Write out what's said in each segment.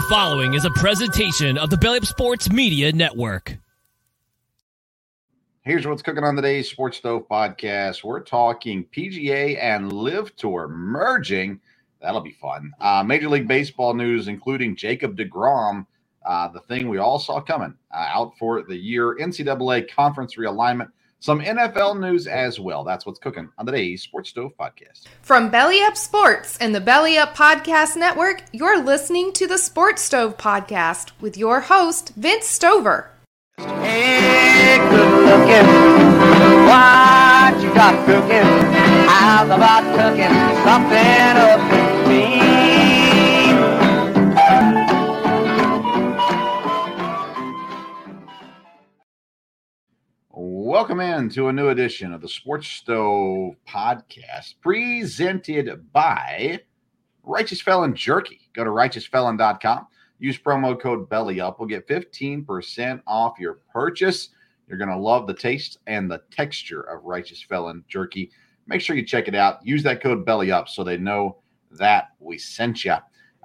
show following is a presentation of the Belly Up Sports Media Network. Here's what's cooking on today's Sports Stove Podcast. We're talking PGA and LIV Tour merging. That'll be fun. Major League Baseball news, including Jacob DeGrom, the thing we all saw coming, out for the year, NCAA conference realignment, some NFL news as well. That's what's cooking on today's Sports Stove Podcast. From Belly Up Sports and the Belly Up Podcast Network, you're listening to the Sports Stove Podcast with your host, Vince Stover. Hey, good looking, what you got cooking? How's about cooking something up in me? Welcome in to a new edition of the Sports Stove Podcast, presented by Righteous Felon Jerky. Go to RighteousFelon.com. Use promo code BELLYUP. We'll get 15% off your purchase. You're going to love the taste and the texture of Righteous Felon Jerky. Make sure you check it out. Use that code BELLYUP so they know that we sent you.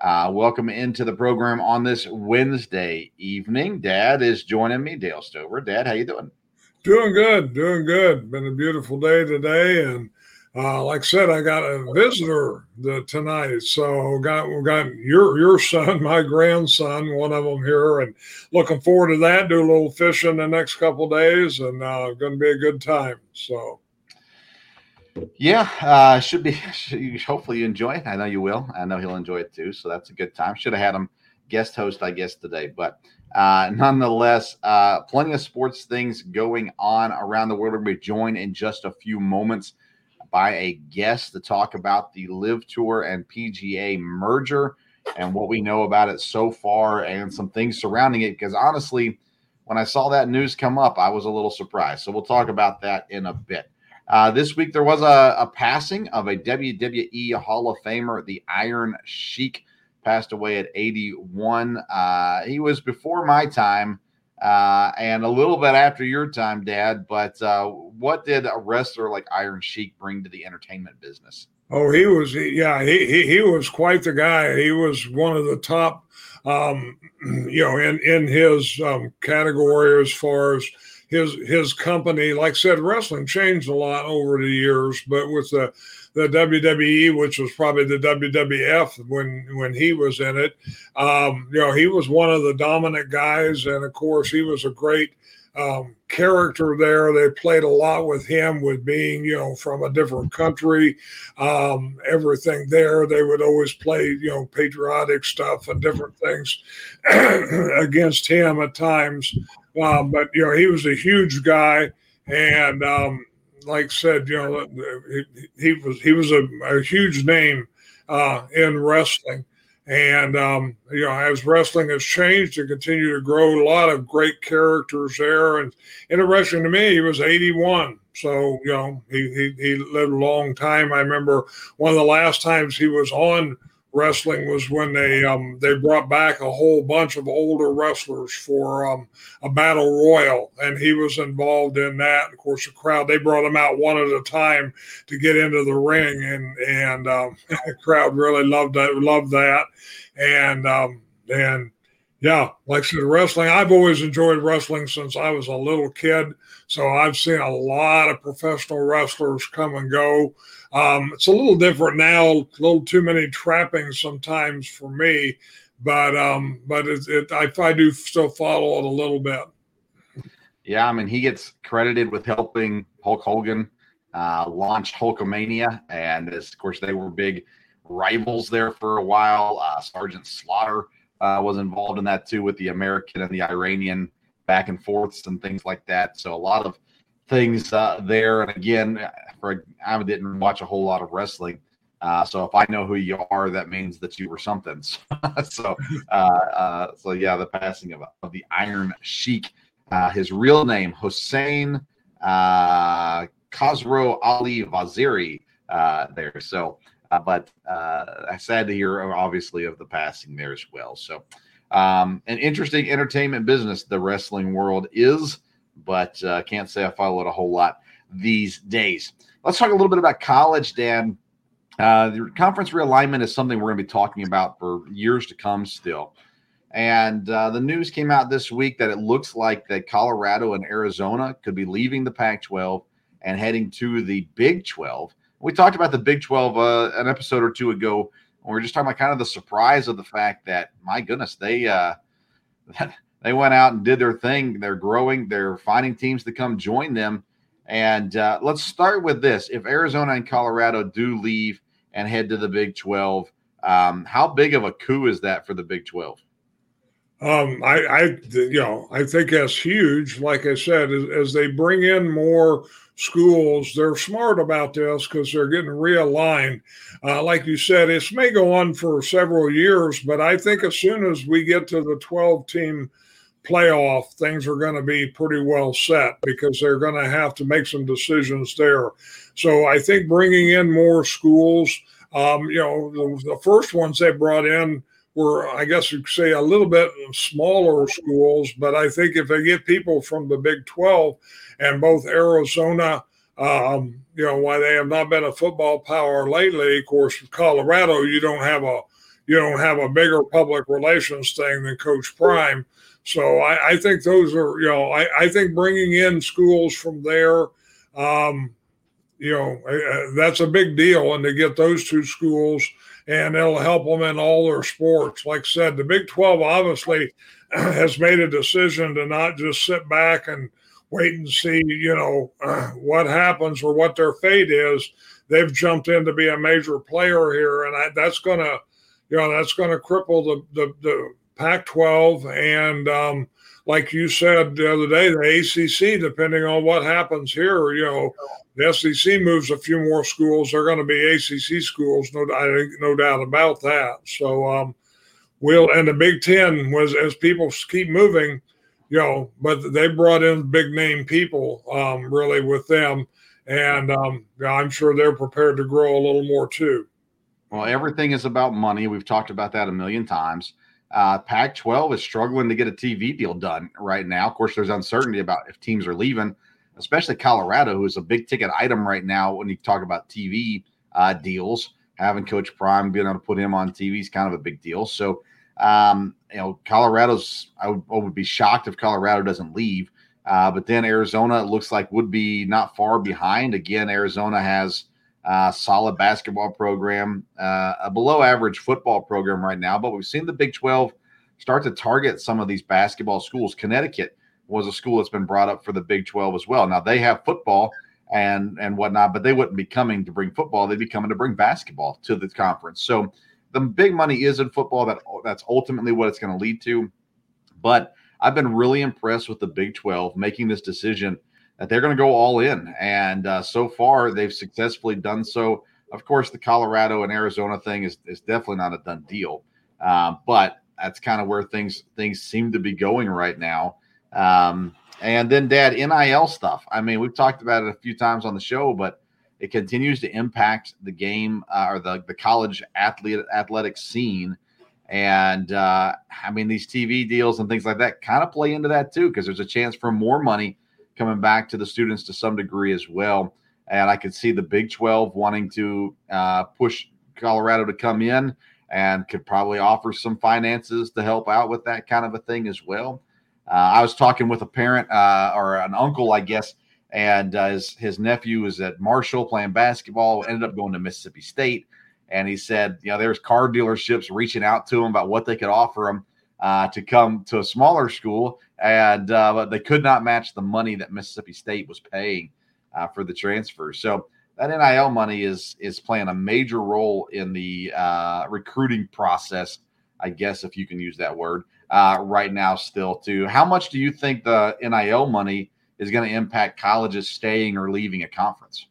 Welcome into the program on this Wednesday evening. Dad is joining me, Dale Stover. Dad, how you doing? Doing good, doing good. Been a beautiful day today, and like I said, I got a visitor tonight, so we got your son, my grandson, one of them here, and looking forward to that. Do a little fishing the next couple of days, and going to be a good time. So, yeah, hopefully you enjoy it. I know you will. I know he'll enjoy it too. So that's a good time. Should have had him guest host, I guess, today, but nonetheless, plenty of sports things going on around the world. We'll be joined in just a few moments by a guest to talk about the LIV Tour and PGA merger and what we know about it so far and some things surrounding it. Because honestly, when I saw that news come up, I was a little surprised. So we'll talk about that in a bit. This week, there was a passing of a WWE Hall of Famer, the Iron Sheik, passed away at 81. He was before my time and a little bit after your time, Dad, but what did a wrestler like Iron Sheik bring to the entertainment business? Oh, he was quite the guy. He was one of the top, in his category as far as his company. Like I said, wrestling changed a lot over the years, but with the WWE, which was probably the WWF when he was in it, he was one of the dominant guys. And of course, he was a great character there. They played a lot with him, with being, from a different country, everything there. They would always play, patriotic stuff and different things against him at times. But, he was a huge guy. And, like I said, he was a huge name in wrestling. And, as wrestling has changed, it continued to grow. A lot of great characters there. And interesting to me, he was 81. So, he lived a long time. I remember one of the last times he was on wrestling was when they brought back a whole bunch of older wrestlers for a battle royal, and he was involved in that. Of course, the crowd, they brought him out one at a time to get into the ring, and the crowd really loved that. And yeah, like I said, wrestling, I've always enjoyed wrestling since I was a little kid. So I've seen a lot of professional wrestlers come and go. It's a little different now, a little too many trappings sometimes for me, but I do still follow it a little bit. Yeah, I mean, he gets credited with helping Hulk Hogan launch Hulkamania, and of course they were big rivals there for a while. Sergeant Slaughter was involved in that too, with the American and the Iranian back and forths and things like that. So a lot of things there. And again, I didn't watch a whole lot of wrestling. So if I know who you are, that means that you were something. So yeah, the passing of the Iron Sheik. His real name, Hossein Khosrow Ali Vaziri there. So, but sad to hear, obviously, of the passing there as well. So, an interesting entertainment business the wrestling world is, but can't say I follow it a whole lot these days. Let's talk a little bit about college, Dan. The conference realignment is something we're going to be talking about for years to come still. And the news came out this week that it looks like that Colorado and Arizona could be leaving the Pac-12 and heading to the Big 12. We talked about the Big 12 an episode or two ago. And we were just talking about kind of the surprise of the fact that, my goodness, they went out and did their thing. They're growing. They're finding teams to come join them. And let's start with this. If Arizona and Colorado do leave and head to the Big 12, how big of a coup is that for the Big 12? I think that's huge. Like I said, as they bring in more schools, they're smart about this because they're getting realigned. Like you said, it may go on for several years, but I think as soon as we get to the 12-team playoff, things are going to be pretty well set because they're going to have to make some decisions there. So I think bringing in more schools, the first ones they brought in were, I guess you could say, a little bit smaller schools, but I think if they get people from the Big 12 and both Arizona, why they have not been a football power lately, of course, Colorado, you don't have a bigger public relations thing than Coach Prime. So I think those are, I think bringing in schools from there, that's a big deal. And to get those two schools, and it'll help them in all their sports. Like I said, the Big 12 obviously has made a decision to not just sit back and wait and see, what happens or what their fate is. They've jumped in to be a major player here, and that's going to cripple the Pac-12. And like you said the other day, the ACC, depending on what happens here, the SEC moves a few more schools. They're going to be ACC schools, no doubt about that. So and the Big Ten was, as people keep moving, but they brought in big name people really with them, and I'm sure they're prepared to grow a little more too. Well, everything is about money. We've talked about that a million times. Pac-12 is struggling to get a TV deal done right now. Of course, there's uncertainty about if teams are leaving, especially Colorado, who is a big-ticket item right now when you talk about TV deals. Having Coach Prime, being able to put him on TV is kind of a big deal. So, Colorado's – I would be shocked if Colorado doesn't leave. But then Arizona, it looks like, would be not far behind. Again, Arizona has a solid basketball program, a below-average football program right now. But we've seen the Big 12 start to target some of these basketball schools. Connecticut was a school that's been brought up for the Big 12 as well. Now, they have football and whatnot, but they wouldn't be coming to bring football. They'd be coming to bring basketball to the conference. So the big money is in football. That's ultimately what it's going to lead to. But I've been really impressed with the Big 12 making this decision that they're going to go all in. And so far, they've successfully done so. Of course, the Colorado and Arizona thing is definitely not a done deal. But that's kind of where things seem to be going right now. And then, Dad, NIL stuff. I mean, we've talked about it a few times on the show, but it continues to impact the game or the college athletic scene. And, I mean, these TV deals and things like that kind of play into that too, because there's a chance for more money coming back to the students to some degree as well. And I could see the Big 12 wanting to push Colorado to come in and could probably offer some finances to help out with that kind of a thing as well. I was talking with a parent or an uncle, I guess, and his nephew was at Marshall playing basketball, ended up going to Mississippi State. And he said, there's car dealerships reaching out to him about what they could offer him to come to a smaller school. And but they could not match the money that Mississippi State was paying for the transfer. So that NIL money is playing a major role in the recruiting process, I guess, if you can use that word. Right now still too. How much do you think the NIL money is going to impact colleges staying or leaving a conference?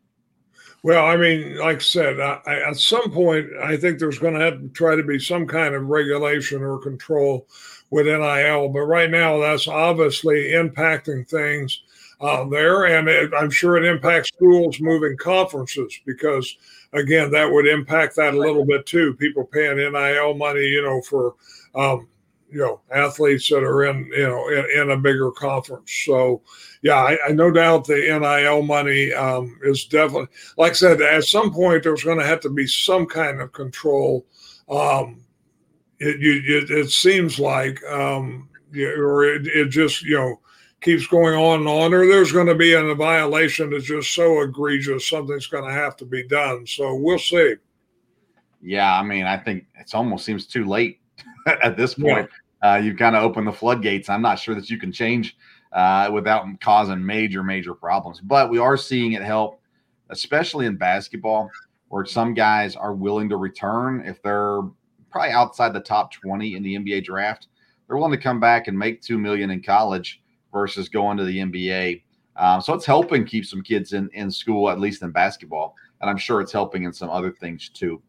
Well, I mean, like I said, at some point, I think there's going to have to try to be some kind of regulation or control with NIL. But right now, that's obviously impacting things there. And I'm sure it impacts schools moving conferences because, again, that would impact that a little bit too. People paying NIL money, for athletes that are in a bigger conference. So, yeah, I no doubt the NIL money is definitely, like I said, at some point there's going to have to be some kind of control, it seems like, or it just, keeps going on and on, or there's going to be a violation that's just so egregious, something's going to have to be done. So we'll see. Yeah, I mean, I think it almost seems too late at this point. Yeah. You've kind of opened the floodgates. I'm not sure that you can change without causing major, major problems. But we are seeing it help, especially in basketball, where some guys are willing to return if they're probably outside the top 20 in the NBA draft. They're willing to come back and make $2 million in college versus going to the NBA. So it's helping keep some kids in school, at least in basketball. And I'm sure it's helping in some other things too.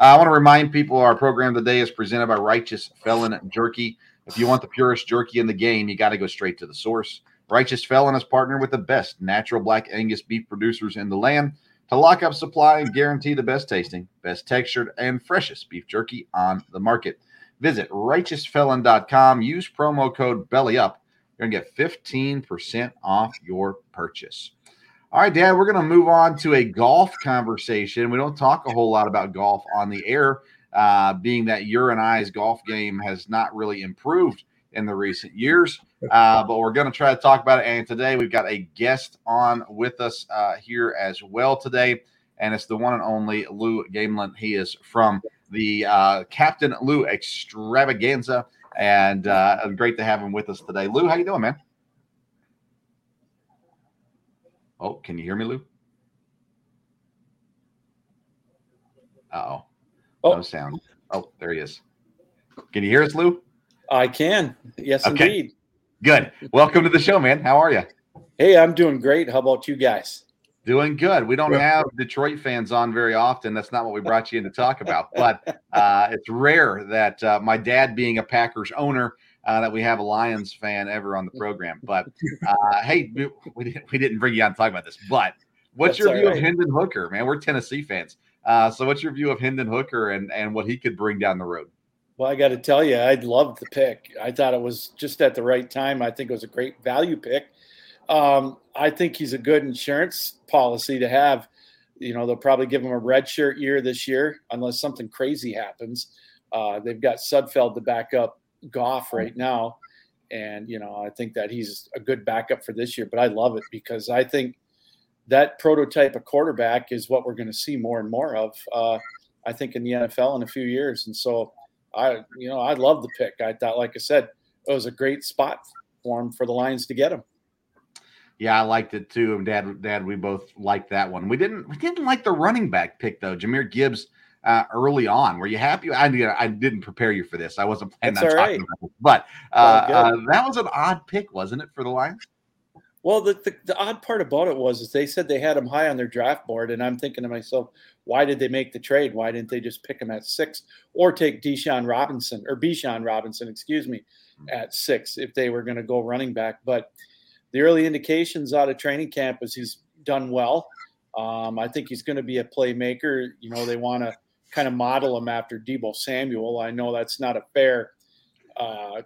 I want to remind people our program today is presented by Righteous Felon Jerky. If you want the purest jerky in the game, you got to go straight to the source. Righteous Felon has partnered with the best natural black Angus beef producers in the land to lock up supply and guarantee the best tasting, best textured, and freshest beef jerky on the market. Visit RighteousFelon.com. Use promo code BELLYUP. You're going to get 15% off your purchase. All right, Dad, we're going to move on to a golf conversation. We don't talk a whole lot about golf on the air, being that your and I's golf game has not really improved in the recent years. But we're going to try to talk about it. And today we've got a guest on with us here as well today. And it's the one and only Lou Gamelin. He is from the Captain Lou Extravaganza. And great to have him with us today. Lou, how you doing, man? Oh, can you hear me, Lou? Uh-oh. Oh. No sound. Oh, there he is. Can you hear us, Lou? I can. Yes, okay. Indeed. Good. Welcome to the show, man. How are you? Hey, I'm doing great. How about you guys? Doing good. We don't have Detroit fans on very often. That's not what we brought you in to talk about. But it's rare that my dad being a Packers owner that we have a Lions fan ever on the program. But, hey, we didn't bring you on to talk about this. But what's your view of Hendon Hooker, man? We're Tennessee fans. So what's your view of Hendon Hooker and what he could bring down the road? Well, I got to tell you, I loved the pick. I thought it was just at the right time. I think it was a great value pick. I think he's a good insurance policy to have. You know, they'll probably give him a redshirt year this year unless something crazy happens. They've got Sudfeld to back up Goff right now, and I think that he's a good backup for this year. But I love it because I think that prototype of quarterback is what we're going to see more and more of I think in the NFL in a few years. And so I love the pick. I thought, like I said, it was a great spot for him, for the Lions to get him. Yeah, I liked it too. Dad, we both liked that one. We didn't like the running back pick though, Jahmyr Gibbs. Early on, were you happy? I didn't prepare you for this. I wasn't planning on talking about it, but that was an odd pick, wasn't it, for the Lions? Well, the odd part about it was is they said they had him high on their draft board, and I'm thinking to myself, why did they make the trade? Why didn't they just pick him at 6 or take Bijan Robinson, at 6 if they were going to go running back? But the early indications out of training camp is he's done well. I think he's going to be a playmaker. They want to kind of model him after Deebo Samuel. I know that's not a fair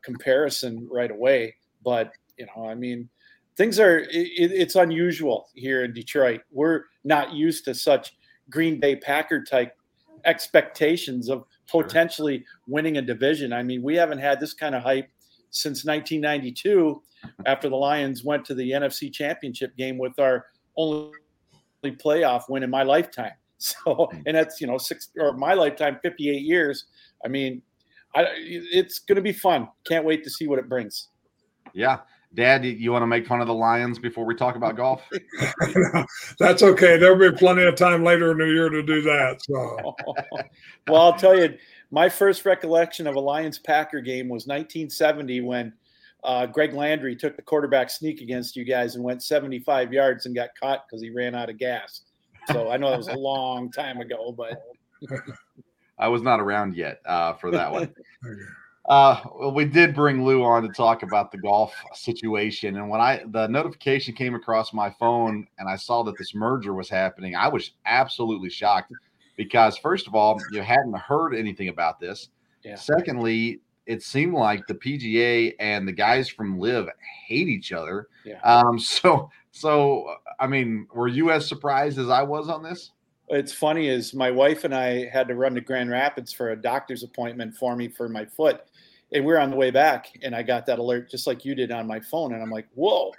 comparison right away, but things are. It's unusual here in Detroit. We're not used to such Green Bay Packer type expectations of potentially winning a division. We haven't had this kind of hype since 1992, after the Lions went to the NFC Championship game with our only playoff win in my lifetime. So, and that's, 6 or my lifetime, 58 years. It's going to be fun. Can't wait to see what it brings. Yeah. Dad, you want to make fun of the Lions before we talk about golf? No, that's okay. There'll be plenty of time later in the year to do that. So, well, I'll tell you, my first recollection of a Lions-Packer game was 1970 when Greg Landry took the quarterback sneak against you guys and went 75 yards and got caught because he ran out of gas. So I know it was a long time ago, but I was not around yet for that one. Well, we did bring Lou on to talk about the golf situation. And when the notification came across my phone and I saw that this merger was happening, I was absolutely shocked because, first of all, you hadn't heard anything about this. Yeah. Secondly, it seemed like the PGA and the guys from LIV hate each other. Yeah. So were you as surprised as I was on this? it's funny is my wife and I had to run to Grand Rapids for a doctor's appointment for me for my foot. And we were on the way back and I got that alert just like you did on my phone. And I'm like, whoa,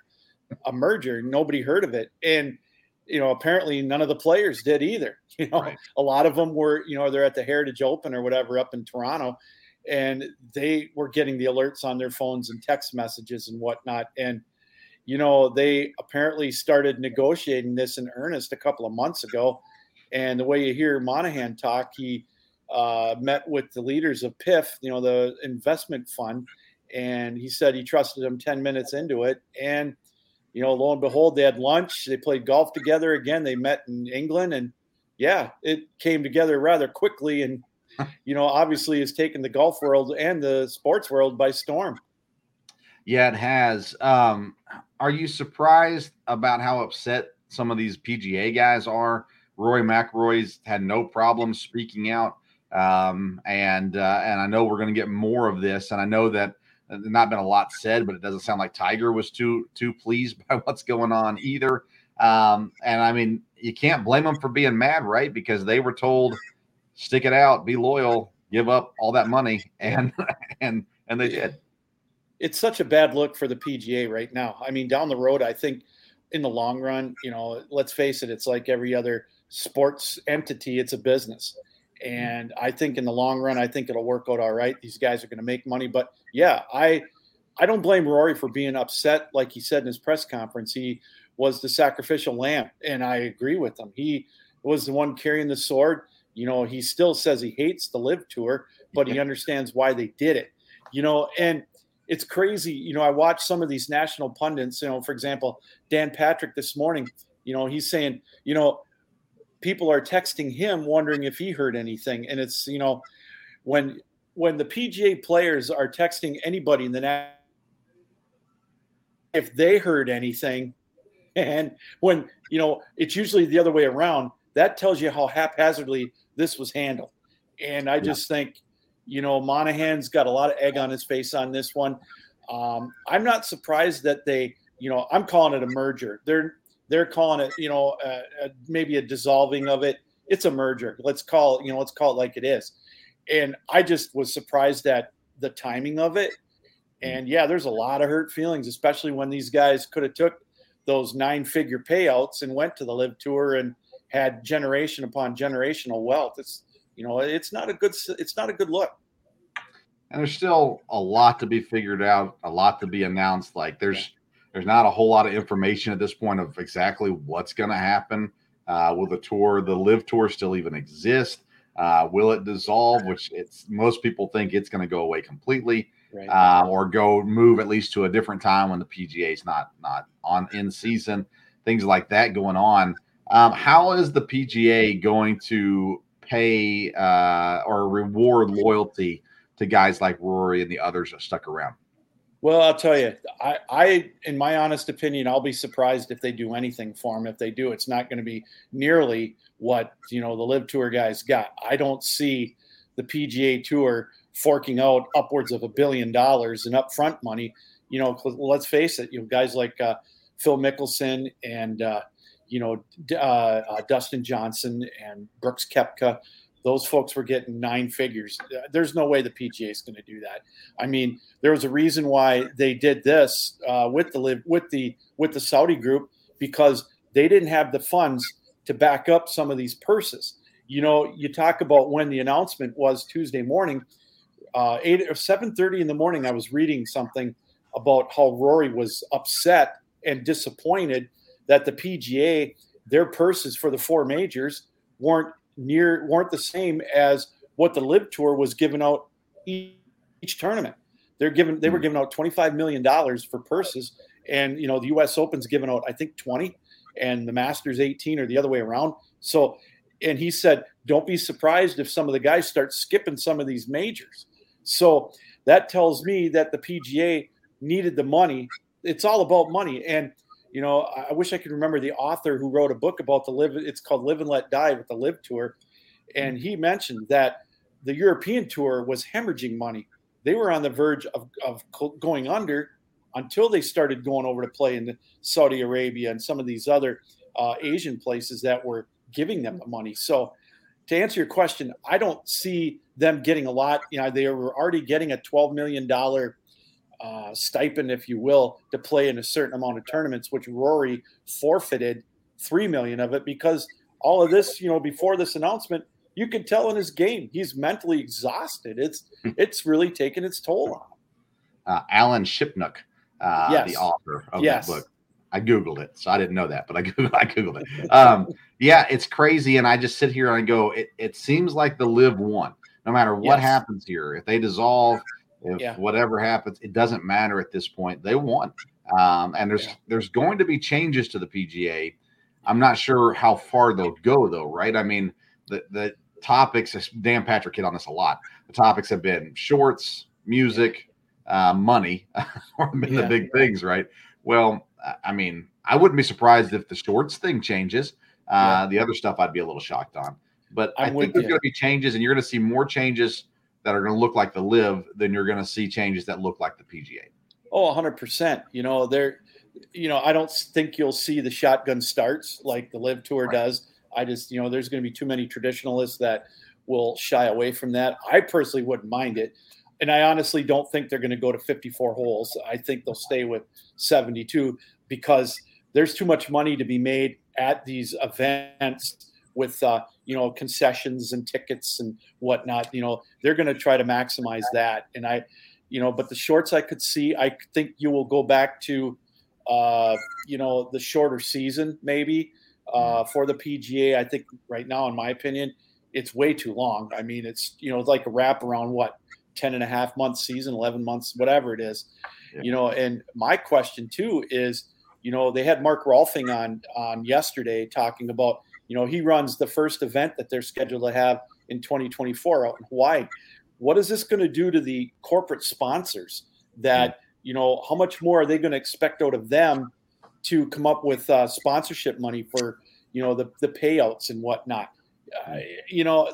a merger. Nobody heard of it. And, you know, apparently none of the players did either. You know, right. A lot of them were, you know, they're at the Heritage Open or whatever up in Toronto. And they were getting the alerts on their phones and text messages and whatnot. And, you know, they apparently started negotiating this in earnest a couple of months ago. And the way you hear Monahan talk, he met with the leaders of PIF, you know, the investment fund. And he said he trusted them 10 minutes into it. And, you know, lo and behold, they had lunch. They played golf together again. They met in England. And, yeah, it came together rather quickly. And, you know, obviously it's taken the golf world and the sports world by storm. Yeah, it has. Are you surprised about how upset some of these PGA guys are? Rory McIlroy's had no problem speaking out, and I know we're going to get more of this. And I know that there's not been a lot said, but it doesn't sound like Tiger was too pleased by what's going on either. And I mean, you can't blame them for being mad, right? Because they were told, stick it out, be loyal, give up all that money, and they did. It's such a bad look for the PGA right now. I mean, down the road, I think in the long run, you know, let's face it, it's like every other sports entity, it's a business. And I think in the long run, I think it'll work out all right. These guys are going to make money. But yeah, I don't blame Rory for being upset. Like he said in his press conference, he was the sacrificial lamb. And I agree with him. He was the one carrying the sword. You know, he still says he hates the LIV tour, but he understands why they did it, you know, and it's crazy. You know, I watch some of these national pundits, you know, for example, Dan Patrick this morning, you know, he's saying, you know, people are texting him wondering if he heard anything. And it's, you know, when the PGA players are texting anybody in the national, if they heard anything, and when, you know, it's usually the other way around, that tells you how haphazardly this was handled. And I just think, you know, Monahan's got a lot of egg on his face on this one. I'm not surprised that they, you know, I'm calling it a merger. They're calling it, you know, maybe a dissolving of it. It's a merger. Let's call it like it is. And I just was surprised at the timing of it. And yeah, there's a lot of hurt feelings, especially when these guys could have took those 9-figure payouts and went to the LIV tour and had generation upon generational wealth. You know, it's not a good look. And there's still a lot to be figured out, a lot to be announced. Like there's not a whole lot of information at this point of exactly what's going to happen. Will the tour, the LIV tour still even exist? Will it dissolve? Which most people think it's going to go away completely, right. Or move at least to a different time when the PGA is not on in season, things like that going on. How is the PGA going to pay or reward loyalty to guys like Rory and the others that stuck around? Well, I'll tell you, I in my honest opinion, I'll be surprised if they do anything for him. If they do, it's not going to be nearly what, you know, the LIV Tour guys got. I don't see the PGA Tour forking out upwards of $1 billion in upfront money. You know, let's face it, you know, guys like Phil Mickelson and Dustin Johnson and Brooks Koepka, those folks were getting 9 figures. There's no way the PGA is going to do that. I mean, there was a reason why they did this with the Saudi group, because they didn't have the funds to back up some of these purses. You know, you talk about when the announcement was Tuesday morning, 7:30 in the morning, I was reading something about how Rory was upset and disappointed that the PGA, their purses for the four majors weren't the same as what the LIV Tour was giving out each tournament. They were giving out $25 million for purses, and you know the U.S. Open's giving out I think 20, and the Masters 18, or the other way around. So, and he said, don't be surprised if some of the guys start skipping some of these majors. So that tells me that the PGA needed the money. It's all about money. And you know, I wish I could remember the author who wrote a book about the LIV. It's called Live and Let Die with the LIV Tour. And he mentioned that the European Tour was hemorrhaging money. They were on the verge of going under until they started going over to play in Saudi Arabia and some of these other Asian places that were giving them the money. So to answer your question, I don't see them getting a lot. You know, they were already getting a $12 million stipend, if you will, to play in a certain amount of tournaments, which Rory forfeited $3 million of it because all of this, you know, before this announcement, you could tell in his game, he's mentally exhausted. It's really taken its toll on him. Alan Shipnuck, yes, the author of yes, the book. I Googled it, so I didn't know that, but I Googled it. Yeah, it's crazy, and I just sit here and I go, it seems like the LIV won. No matter what yes, happens here, if they dissolve, if yeah, whatever happens, it doesn't matter at this point. They won. And there's yeah, there's going to be changes to the PGA. I'm not sure how far they'll go, though, right? I mean, the topics, Dan Patrick hit on this a lot. The topics have been shorts, music, money, been yeah, the big things, right? Well, I mean, I wouldn't be surprised if the shorts thing changes. Yeah. The other stuff I'd be a little shocked on. But I think there's going to be changes, and you're going to see more changes that are going to look like the LIV than you're going to see changes that look like the PGA. Oh, 100%. You know, I don't think you'll see the shotgun starts like the LIV Tour right, does. I just, you know, there's going to be too many traditionalists that will shy away from that. I personally wouldn't mind it. And I honestly don't think they're going to go to 54 holes. I think they'll stay with 72 because there's too much money to be made at these events with, concessions and tickets and whatnot. You know, they're going to try to maximize that. And but the shorts I could see, I think you will go back to, the shorter season maybe for the PGA. I think right now, in my opinion, it's way too long. I mean, it's, like a wraparound 10.5 month season, 11 months, whatever it is, yeah, and my question too is, they had Mark Rolfing on yesterday talking about, he runs the first event that they're scheduled to have in 2024 out in Hawaii. What is this going to do to the corporate sponsors that, how much more are they going to expect out of them to come up with sponsorship money for, the payouts and whatnot?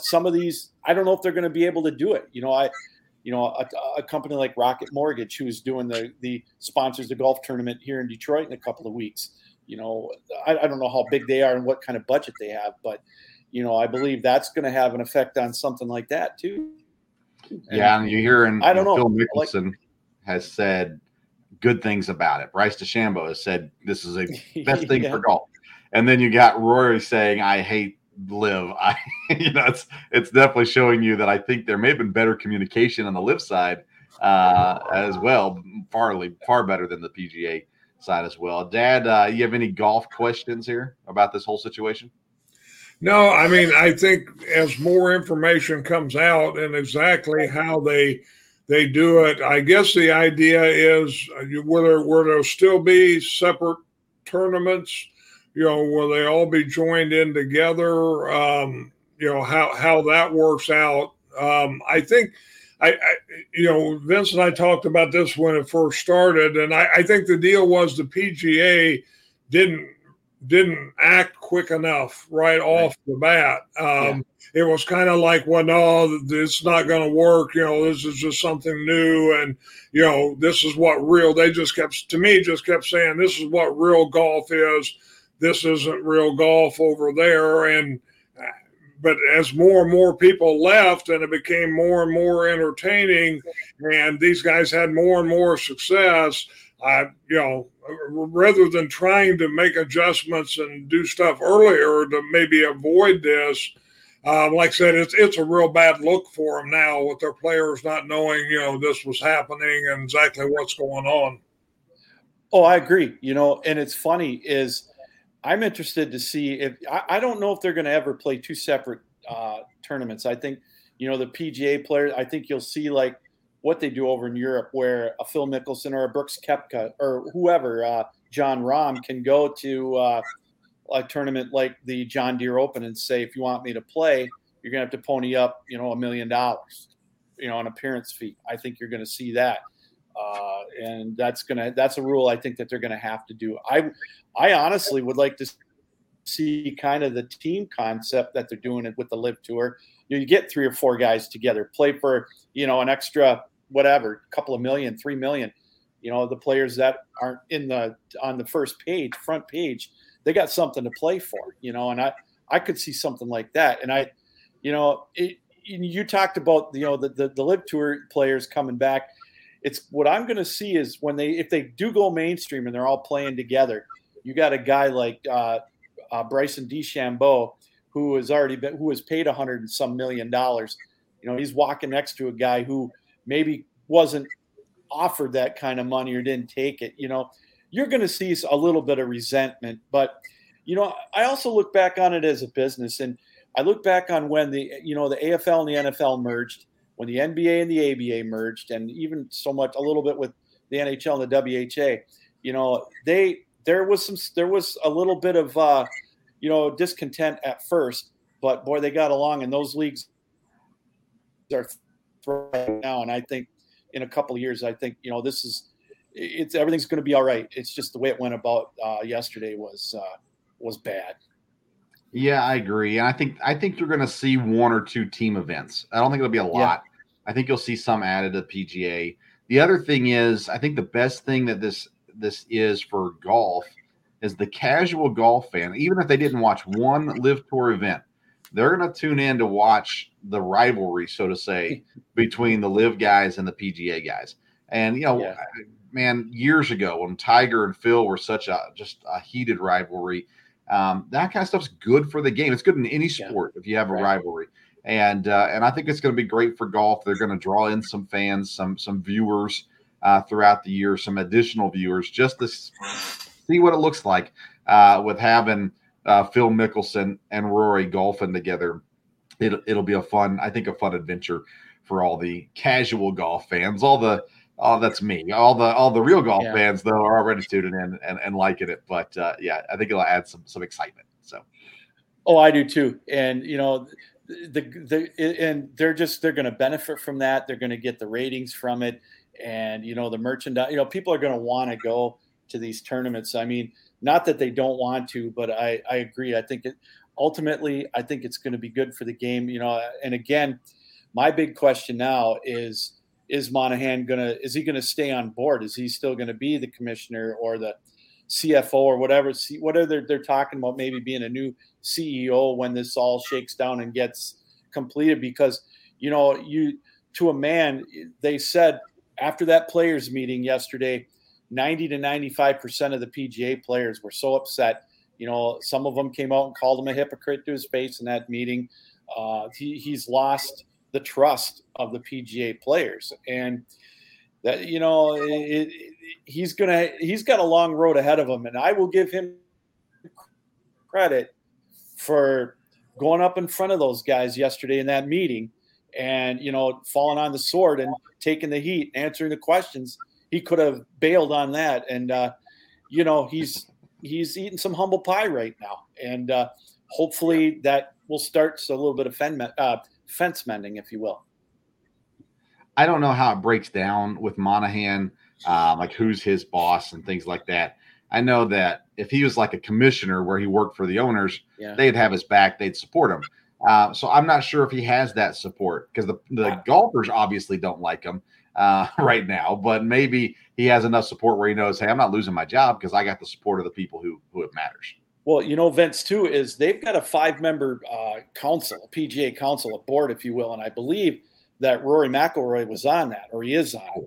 Some of these, I don't know if they're going to be able to do it. A company like Rocket Mortgage, who's doing the sponsors the golf tournament here in Detroit in a couple of weeks. I don't know how big they are and what kind of budget they have, but I believe that's going to have an effect on something like that too. And you hear, Phil Mickelson has said good things about it. Bryce DeChambeau has said this is a best thing yeah, for golf, and then you got Rory saying, "I hate LIV." It's definitely showing you that I think there may have been better communication on the LIV side as well, far better than the PGA side as well. Dad, you have any golf questions here about this whole situation? No, I mean, I think as more information comes out and exactly how they do it, I guess the idea is whether there'll still be separate tournaments. Will they all be joined in together? How that works out. I think, Vince and I talked about this when it first started, and I think the deal was the PGA didn't act quick enough right off the bat. It was kind of like, well, no, it's not going to work. This is just something new. And, this is what real, they just kept, to me, just kept saying, this is what real golf is. This isn't real golf over there. But as more and more people left and it became more and more entertaining and these guys had more and more success, rather than trying to make adjustments and do stuff earlier to maybe avoid this, like I said, it's a real bad look for them now with their players not knowing, this was happening and exactly what's going on. Oh, I agree. And it's funny is, I'm interested to see if I don't know if they're going to ever play two separate tournaments. I think, the PGA players, I think you'll see like what they do over in Europe where a Phil Mickelson or a Brooks Koepka or whoever, Jon Rahm can go to a tournament like the John Deere Open and say, if you want me to play, you're going to have to pony up, $1 million, on appearance fee. I think you're going to see that. And that's a rule I think that they're going to have to do. I honestly would like to see kind of the team concept that they're doing it with the LIV Tour. You get three or four guys together, play for, an extra, whatever, couple of million, 3 million, the players that aren't on the first page, front page, they got something to play for, and I, I could see something like that. And I, you talked about, the LIV Tour players coming back. It's what I'm going to see is when if they do go mainstream and they're all playing together, you got a guy like Bryson DeChambeau who has already been, who has paid $100 and some million. He's walking next to a guy who maybe wasn't offered that kind of money or didn't take it. You're going to see a little bit of resentment, but I also look back on it as a business, and I look back on when the AFL and the NFL merged, when the NBA and the ABA merged, and even so much a little bit with the NHL and the WHA. There was a little bit of discontent at first, but boy, they got along, and those leagues are thriving now. And I think in a couple of years, everything's going to be all right. It's just the way it went about yesterday was bad. Yeah, I agree. And I think you're going to see one or two team events. I don't think it'll be a lot. Yeah. I think you'll see some added to the PGA. The other thing is, I think the best thing that this is for golf is the casual golf fan, even if they didn't watch one LIV Tour event, they're going to tune in to watch the rivalry, so to say, between the LIV guys and the PGA guys. And, man, years ago when Tiger and Phil were such a heated rivalry, that kind of stuff's good for the game. It's good in any sport if you have a rivalry. And I think it's going to be great for golf. They're going to draw in some fans, some viewers throughout the year, some additional viewers, just to see what it looks like with having Phil Mickelson and Rory golfing together. It'll be a fun adventure for all the casual golf fans. All the real golf fans, though, are already tuning in and liking it. But, I think it'll add some excitement. So, oh, I do, too. And, they're going to benefit from that. They're going to get the ratings from it. And, the merchandise, people are going to want to go to these tournaments. I mean, not that they don't want to, but I agree. I think it's going to be good for the game. And again, my big question now is Monahan is he going to stay on board? Is he still going to be the commissioner or the CFO or whatever? They're talking about maybe being a new CEO when this all shakes down and gets completed, because, to a man, they said after that players meeting yesterday, 90 to 95% of the PGA players were so upset. Some of them came out and called him a hypocrite to his face in that meeting. He's lost the trust of the PGA players, and that he's got a long road ahead of him. And I will give him credit for going up in front of those guys yesterday in that meeting, and falling on the sword and taking the heat, answering the questions. He could have bailed on that, and he's eating some humble pie right now, and hopefully that will start a little bit of fence mending, if you will. I don't know how it breaks down with Monahan, like who's his boss and things like that. I know that if he was like a commissioner where he worked for the owners, they'd have his back, they'd support him. So I'm not sure if he has that support, because the golfers obviously don't like him right now, but maybe he has enough support where he knows, hey, I'm not losing my job because I got the support of the people who it matters. Well, Vince, too, is they've got a 5-member council, a PGA council, a board, if you will, and I believe that Rory McIlroy was on that, or he is on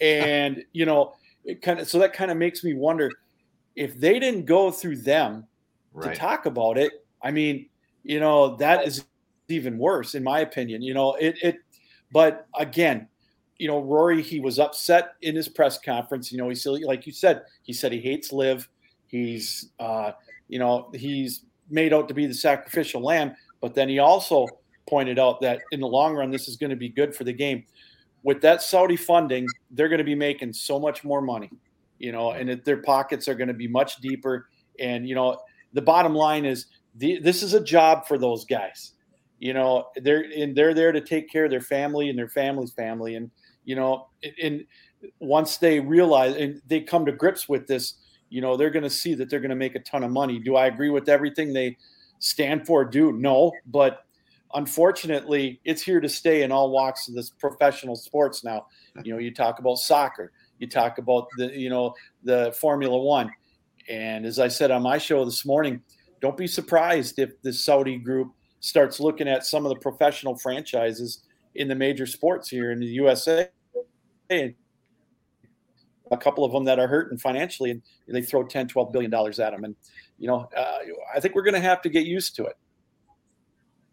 it. And, so that kind of makes me wonder if they didn't go through them to talk about it. I mean, that is even worse, in my opinion. But again, Rory, he was upset in his press conference. He's like you said, he said he hates LIV. He's he's made out to be the sacrificial lamb, but then he also pointed out that in the long run, this is going to be good for the game. With that Saudi funding, they're going to be making so much more money, and their pockets are going to be much deeper. And, the bottom line is this is a job for those guys. They're there to take care of their family and their family's family. And, once they realize and they come to grips with this, they're going to see that they're going to make a ton of money. Do I agree with everything they stand for? No, but unfortunately, it's here to stay in all walks of this professional sports now. You talk about soccer, you talk about the Formula One, and as I said on my show this morning, don't be surprised if the Saudi group starts looking at some of the professional franchises in the major sports here in the USA. And a couple of them that are hurting financially, and they throw $10, $12 billion at them. And, you know, I think we're going to have to get used to it.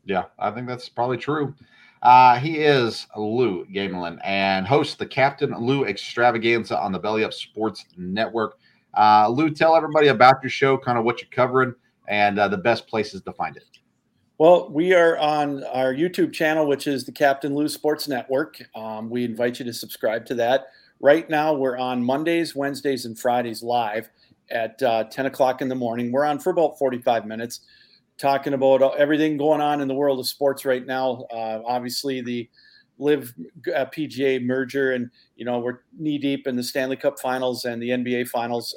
Yeah, I think that's probably true. He is Lou Gamelin and hosts the Captain Lou Extravaganza on the Belly Up Sports Network. Lou, tell everybody about your show, kind of what you're covering, and the best places to find it. Well, we are on our YouTube channel, which is the Captain Lou Sports Network. We invite you to subscribe to that. Right now, we're on Mondays, Wednesdays, and Fridays live at 10 o'clock in the morning. We're on for about 45 minutes. Talking about everything going on in the world of sports right now. Obviously, the LIV PGA merger, and, you know, we're knee deep in the Stanley Cup Finals and the NBA Finals.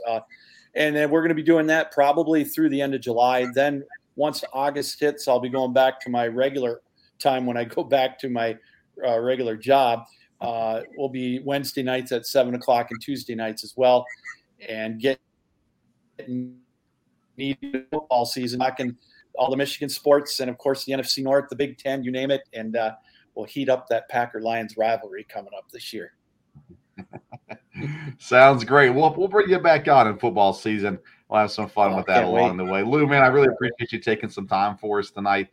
And then we're going to be doing that probably through the end of July. Then once August hits, I'll be going back to my regular time when I go back to my regular job. We'll be Wednesday nights at 7 o'clock and Tuesday nights as well. And getting knee deep football season. I can all the Michigan sports, and, of course, the NFC North, the Big Ten, you name it, and we'll heat up that Packer-Lions rivalry coming up this year. Sounds great. We'll bring you back on in football season. We'll have some fun with that along the way. Lou, man, I really appreciate you taking some time for us tonight.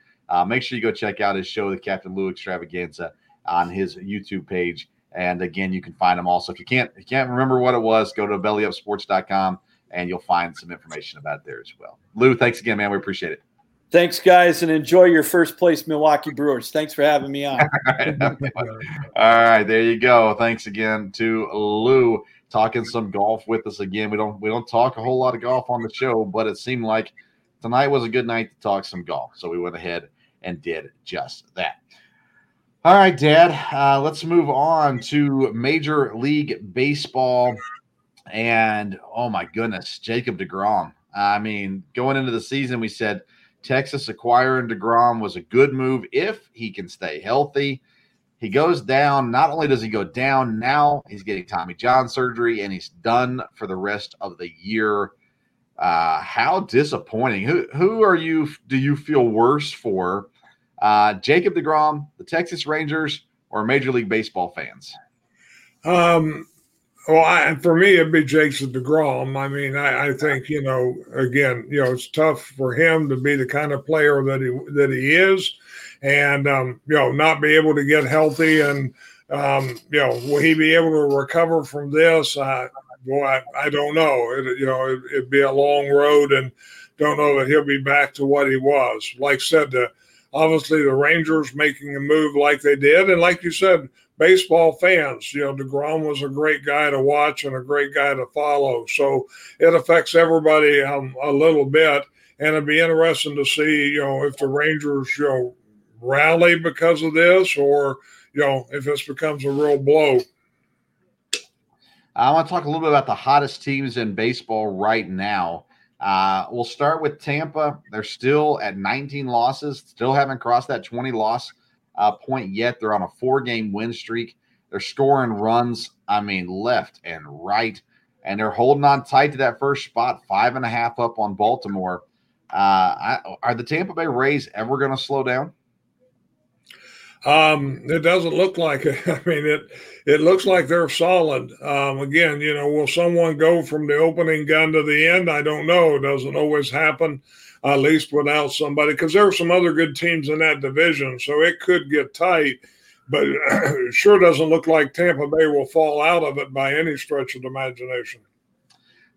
Make sure you go check out his show, The Captain Lou Extravaganza, on his YouTube page. And, again, you can find him also. If you can't remember what it was, go to bellyupsports.com, and you'll find some information about it there as well. Lou, thanks again, man. We appreciate it. Thanks, guys, and enjoy your first-place Milwaukee Brewers. Thanks for having me on. All right, there you go. Thanks again to Lou talking some golf with us again. We don't talk a whole lot of golf on the show, but it seemed like tonight was a good night to talk some golf, so we went ahead and did just that. All right, Dad, let's move on to Major League Baseball. And, oh, my goodness, Jacob DeGrom. I mean, going into the season, we said – Texas acquiring DeGrom was a good move if he can stay healthy. He goes down. Not only does he go down now, he's getting Tommy John surgery, and he's done for the rest of the year. How disappointing. Who are you? Do you feel worse for, Jacob DeGrom, the Texas Rangers, or Major League Baseball fans? For me, it'd be Jacob DeGrom. I mean, I think, you know, again, you know, it's tough for him to be the kind of player that he is, and you know, not be able to get healthy, and you know, will he be able to recover from this? I don't know. It'd be a long road, and don't know that he'll be back to what he was. Like I said, obviously the Rangers making a move like they did, and like you said. Baseball fans, you know, DeGrom was a great guy to watch and a great guy to follow. So it affects everybody a little bit. And it'd be interesting to see, you know, if the Rangers, you know, rally because of this, or, you know, if this becomes a real blow. I want to talk a little bit about the hottest teams in baseball right now. We'll start with Tampa. They're still at 19 losses, still haven't crossed that 20 loss point yet. They're on a 4-game win streak. They're scoring runs, I mean, left and right, and they're holding on tight to that first spot, 5.5 up on Baltimore. Are the Tampa Bay Rays ever going to slow down? It doesn't look like it. I mean, it looks like they're solid. Again, you know, will someone go from the opening gun to the end? I don't know. It doesn't always happen. At least without somebody, because there are some other good teams in that division, so it could get tight, but it sure doesn't look like Tampa Bay will fall out of it by any stretch of the imagination.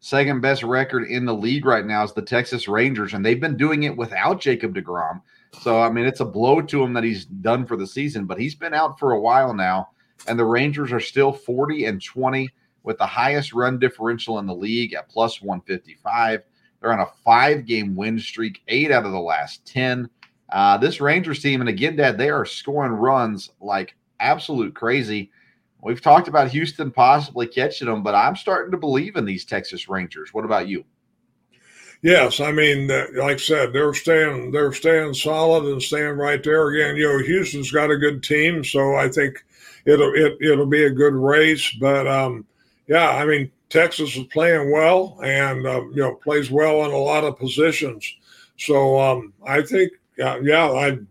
Second best record in the league right now is the Texas Rangers, and they've been doing it without Jacob DeGrom. So, I mean, it's a blow to him that he's done for the season, but he's been out for a while now, and the Rangers are still 40-20 with the highest run differential in the league at plus 155. They're on a 5-game win streak, 8 out of the last 10. This Rangers team, and again, Dad, they are scoring runs like absolute crazy. We've talked about Houston possibly catching them, but I'm starting to believe in these Texas Rangers. What about you? Yes, I mean, like I said, they're staying solid and staying right there. Again, you know, Houston's got a good team, so I think it'll be a good race. But, yeah, I mean, Texas is playing well and, you know, plays well in a lot of positions. So I think, I'm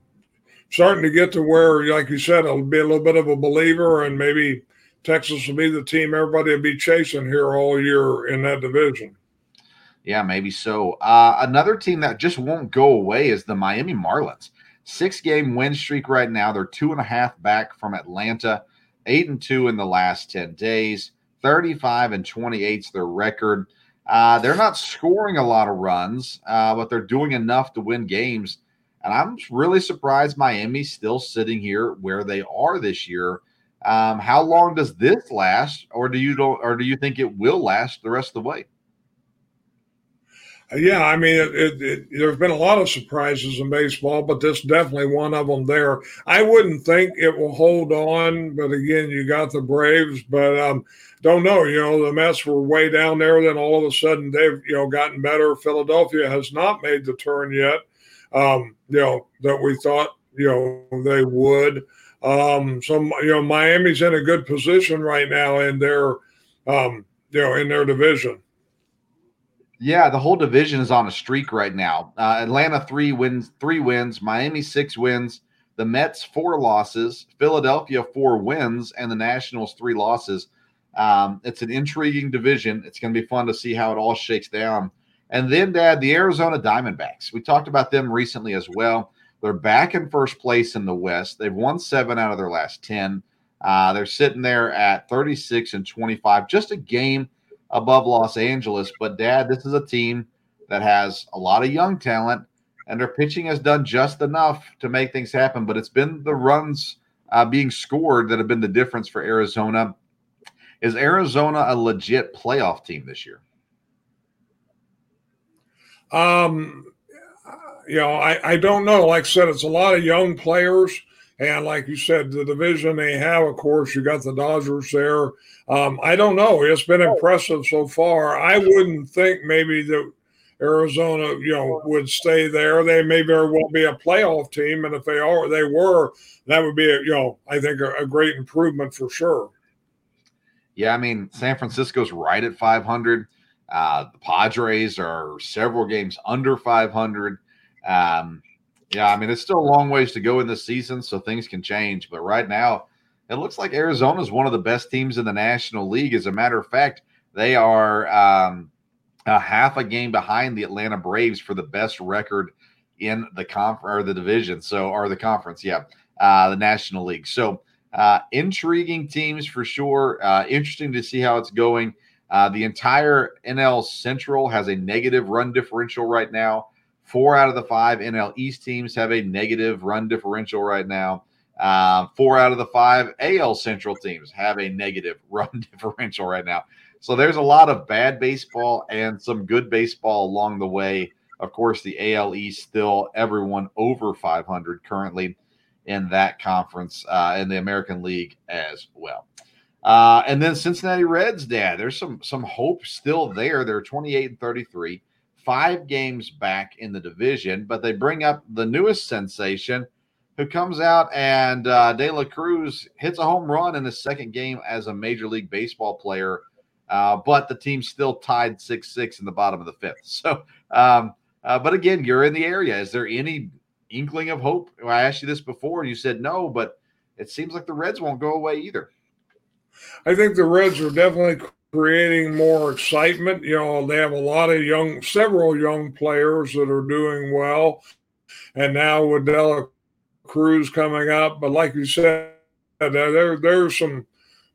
starting to get to where, like you said, I'll be a little bit of a believer, and maybe Texas will be the team everybody will be chasing here all year in that division. Yeah, maybe so. Another team that just won't go away is the Miami Marlins. 6-game win streak right now. They're 2.5 back from Atlanta, 8-2 in the last 10 days, 35-28 is their record. They're not scoring a lot of runs, but they're doing enough to win games. And I'm really surprised Miami's still sitting here where they are this year. How long does this last, or do you think it will last the rest of the way? Yeah, I mean, there's been a lot of surprises in baseball, but this definitely one of them there. I wouldn't think it will hold on, but again, you got the Braves, but don't know. You know, the Mets were way down there, then all of a sudden they've, gotten better. Philadelphia has not made the turn yet, that we thought, they would. So Miami's in a good position right now in their, in their division. Yeah, the whole division is on a streak right now. Atlanta 3 wins, Miami 6 wins, the Mets 4 losses, Philadelphia 4 wins, and the Nationals 3 losses. It's an intriguing division. It's going to be fun to see how it all shakes down. And then, Dad, the Arizona Diamondbacks. We talked about them recently as well. They're back in first place in the West. They've won 7 out of their last 10. They're sitting there at 36-25, just a game above Los Angeles. But, Dad, this is a team that has a lot of young talent, and their pitching has done just enough to make things happen. But it's been the runs being scored that have been the difference for Arizona. Is Arizona a legit playoff team this year? I don't know. Like I said, it's a lot of young players. And like you said, the division they have, of course, you got the Dodgers there. I don't know. It's been impressive so far. I wouldn't think maybe that Arizona, would stay there. They may very well be a playoff team. And if they were, that would be, I think a great improvement for sure. Yeah, I mean, San Francisco's right at 500. The Padres are several games under 500. Yeah, I mean, it's still a long ways to go in this season, so things can change. But right now, it looks like Arizona is one of the best teams in the National League. As a matter of fact, they are a half a game behind the Atlanta Braves for the best record in the division. The National League. So intriguing teams for sure. Interesting to see how it's going. The entire NL Central has a negative run differential right now. 4 out of the 5 NL East teams have a negative run differential right now. 4 out of the 5 AL Central teams have a negative run differential right now. So there's a lot of bad baseball and some good baseball along the way. Of course, the AL East still everyone over 500 currently in that conference, in the American League as well. And then Cincinnati Reds, Dad, there's some hope still there. They're 28-33. 5 games back in the division, but they bring up the newest sensation who comes out and De La Cruz hits a home run in his second game as a Major League Baseball player, but the team's still tied 6-6 in the bottom of the 5th. So, but again, you're in the area. Is there any inkling of hope? I asked you this before, and you said no, but it seems like the Reds won't go away either. I think the Reds are definitely creating more excitement. They have a lot of several young players that are doing well. And now with De La Cruz coming up, but like you said, there's some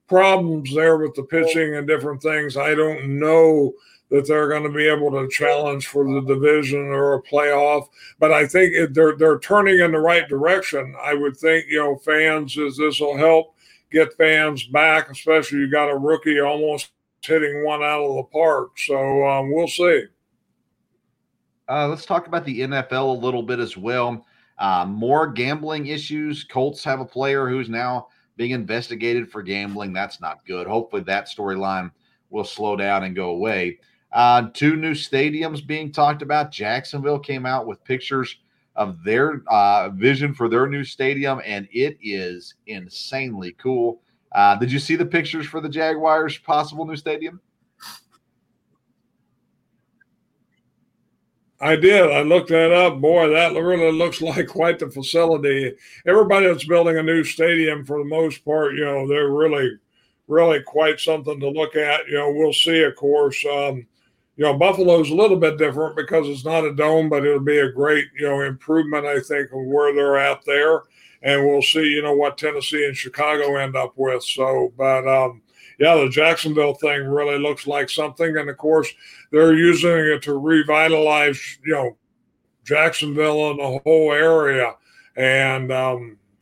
problems there with the pitching and different things. I don't know that they're going to be able to challenge for the division or a playoff, but I think they're turning in the right direction. I would think, fans, is this will help get fans back, especially you got a rookie almost hitting one out of the park. So we'll see. Let's talk about the NFL a little bit as well. More gambling issues. Colts have a player who's now being investigated for gambling. That's not good. Hopefully that storyline will slow down and go away. 2 new stadiums being talked about. Jacksonville came out with pictures of their vision for their new stadium, and it is insanely cool. Did you see the pictures for the Jaguars' possible new stadium? I did. I looked that up. Boy, that really looks like quite the facility. Everybody that's building a new stadium, for the most part, you know, they're really quite something to look at. You know, we'll see, of course. You know, Buffalo's a little bit different because it's not a dome, but it'll be a great, you know, improvement, I think, of where they're at there. And we'll see, you know, what Tennessee and Chicago end up with. So, but, yeah, the Jacksonville thing really looks like something. And, of course, they're using it to revitalize, you know, Jacksonville and the whole area. And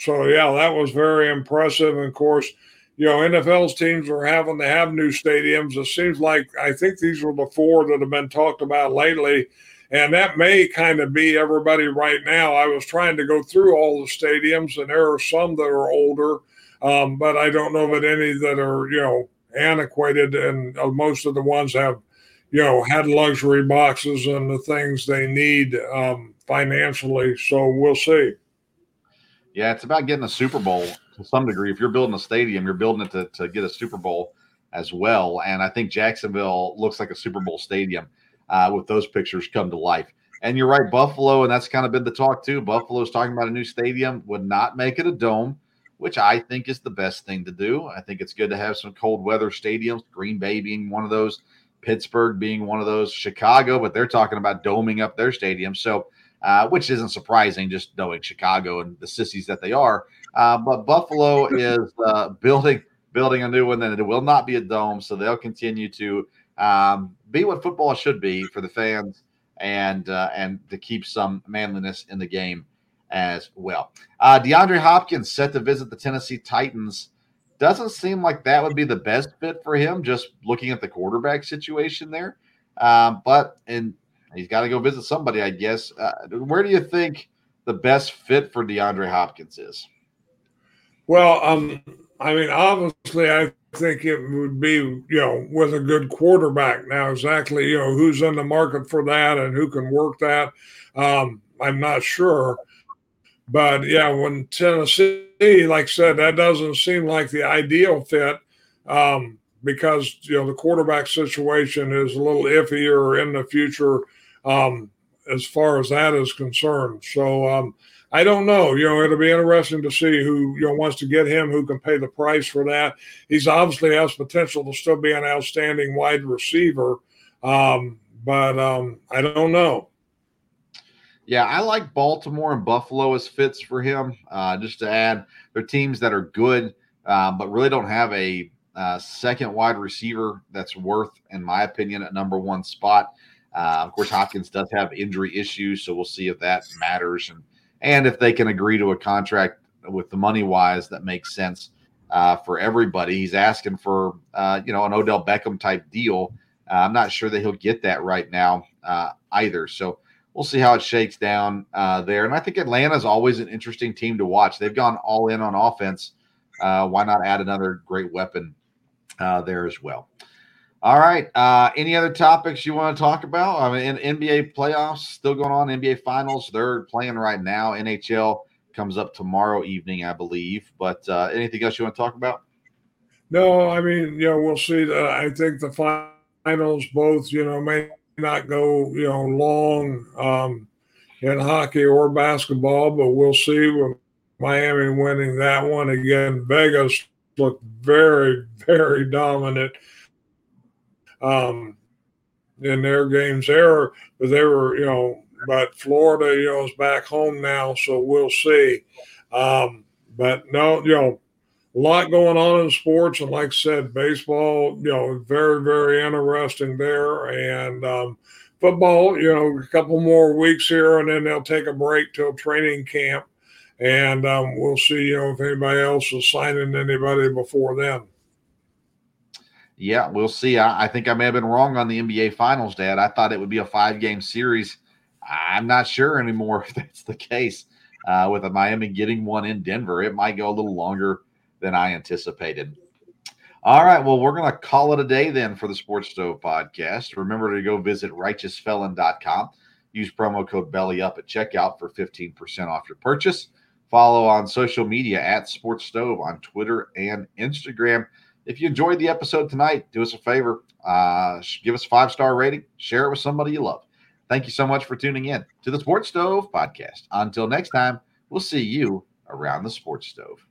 so, yeah, that was very impressive. And, of course, you know, NFL's teams are having to have new stadiums. It seems like I think these were the four that have been talked about lately. And that may kind of be everybody right now. I was trying to go through all the stadiums, and there are some that are older. But I don't know that any that are, you know, antiquated, and most of the ones have, you know, had luxury boxes and the things they need financially. So we'll see. Yeah, it's about getting a Super Bowl to some degree. If you're building a stadium, you're building it to get a Super Bowl as well. And I think Jacksonville looks like a Super Bowl stadium with those pictures come to life. And you're right, Buffalo, and that's kind of been the talk too. Buffalo's talking about a new stadium, would not make it a dome, which I think is the best thing to do. I think it's good to have some cold weather stadiums, Green Bay being one of those, Pittsburgh being one of those, Chicago, but they're talking about doming up their stadium. So, which isn't surprising, just knowing Chicago and the sissies that they are. But Buffalo is building a new one, and it will not be a dome. So they'll continue to be what football should be for the fans, and to keep some manliness in the game as well. DeAndre Hopkins set to visit the Tennessee Titans. Doesn't seem like that would be the best fit for him, just looking at the quarterback situation there. But he's got to go visit somebody, I guess. Where do you think the best fit for DeAndre Hopkins is? Well, I mean, obviously, I think it would be, you know, with a good quarterback. Now, exactly, you know, who's in the market for that and who can work that, I'm not sure. But, yeah, when Tennessee, like I said, that doesn't seem like the ideal fit because, you know, the quarterback situation is a little iffier in the future as far as that is concerned. So I don't know. You know, it'll be interesting to see who, you know, wants to get him, who can pay the price for that. He's obviously has potential to still be an outstanding wide receiver, but I don't know. Yeah, I like Baltimore and Buffalo as fits for him. Just to add, they're teams that are good, but really don't have a second wide receiver that's worth, in my opinion, a number one spot. Of course, Hopkins does have injury issues, so we'll see if that matters. And if they can agree to a contract with the money-wise that makes sense for everybody. He's asking for, you know, an Odell Beckham-type deal. I'm not sure that he'll get that right now either, so we'll see how it shakes down there. And I think Atlanta's always an interesting team to watch. They've gone all in on offense. Why not add another great weapon there as well? All right. Any other topics you want to talk about? I mean, NBA playoffs still going on, NBA finals. They're playing right now. NHL comes up tomorrow evening, I believe. But anything else you want to talk about? No, I mean, you know, we'll see. I think the finals both, you know, may not go, you know, long in hockey or basketball, but we'll see with Miami winning that one again. Vegas looked very, very dominant in their games there, but they were, you know, but Florida, you know, is back home now, so we'll see. But no, you know, a lot going on in sports, and like I said, baseball, you know, very, very interesting there. And football, you know, a couple more weeks here, and then they'll take a break till training camp. And we'll see, you know, if anybody else is signing anybody before then. Yeah, we'll see. I think I may have been wrong on the NBA Finals, Dad. I thought it would be a 5-game series. I'm not sure anymore if that's the case with Miami getting one in Denver. It might go a little longer than I anticipated. All right, well, we're going to call it a day then for the Sports Stove Podcast. Remember to go visit RighteousFelon.com. Use promo code BELLYUP at checkout for 15% off your purchase. Follow on social media at Sports Stove on Twitter and Instagram. If you enjoyed the episode tonight, do us a favor. Give us a 5-star rating. Share it with somebody you love. Thank you so much for tuning in to the Sports Stove Podcast. Until next time, we'll see you around the Sports Stove.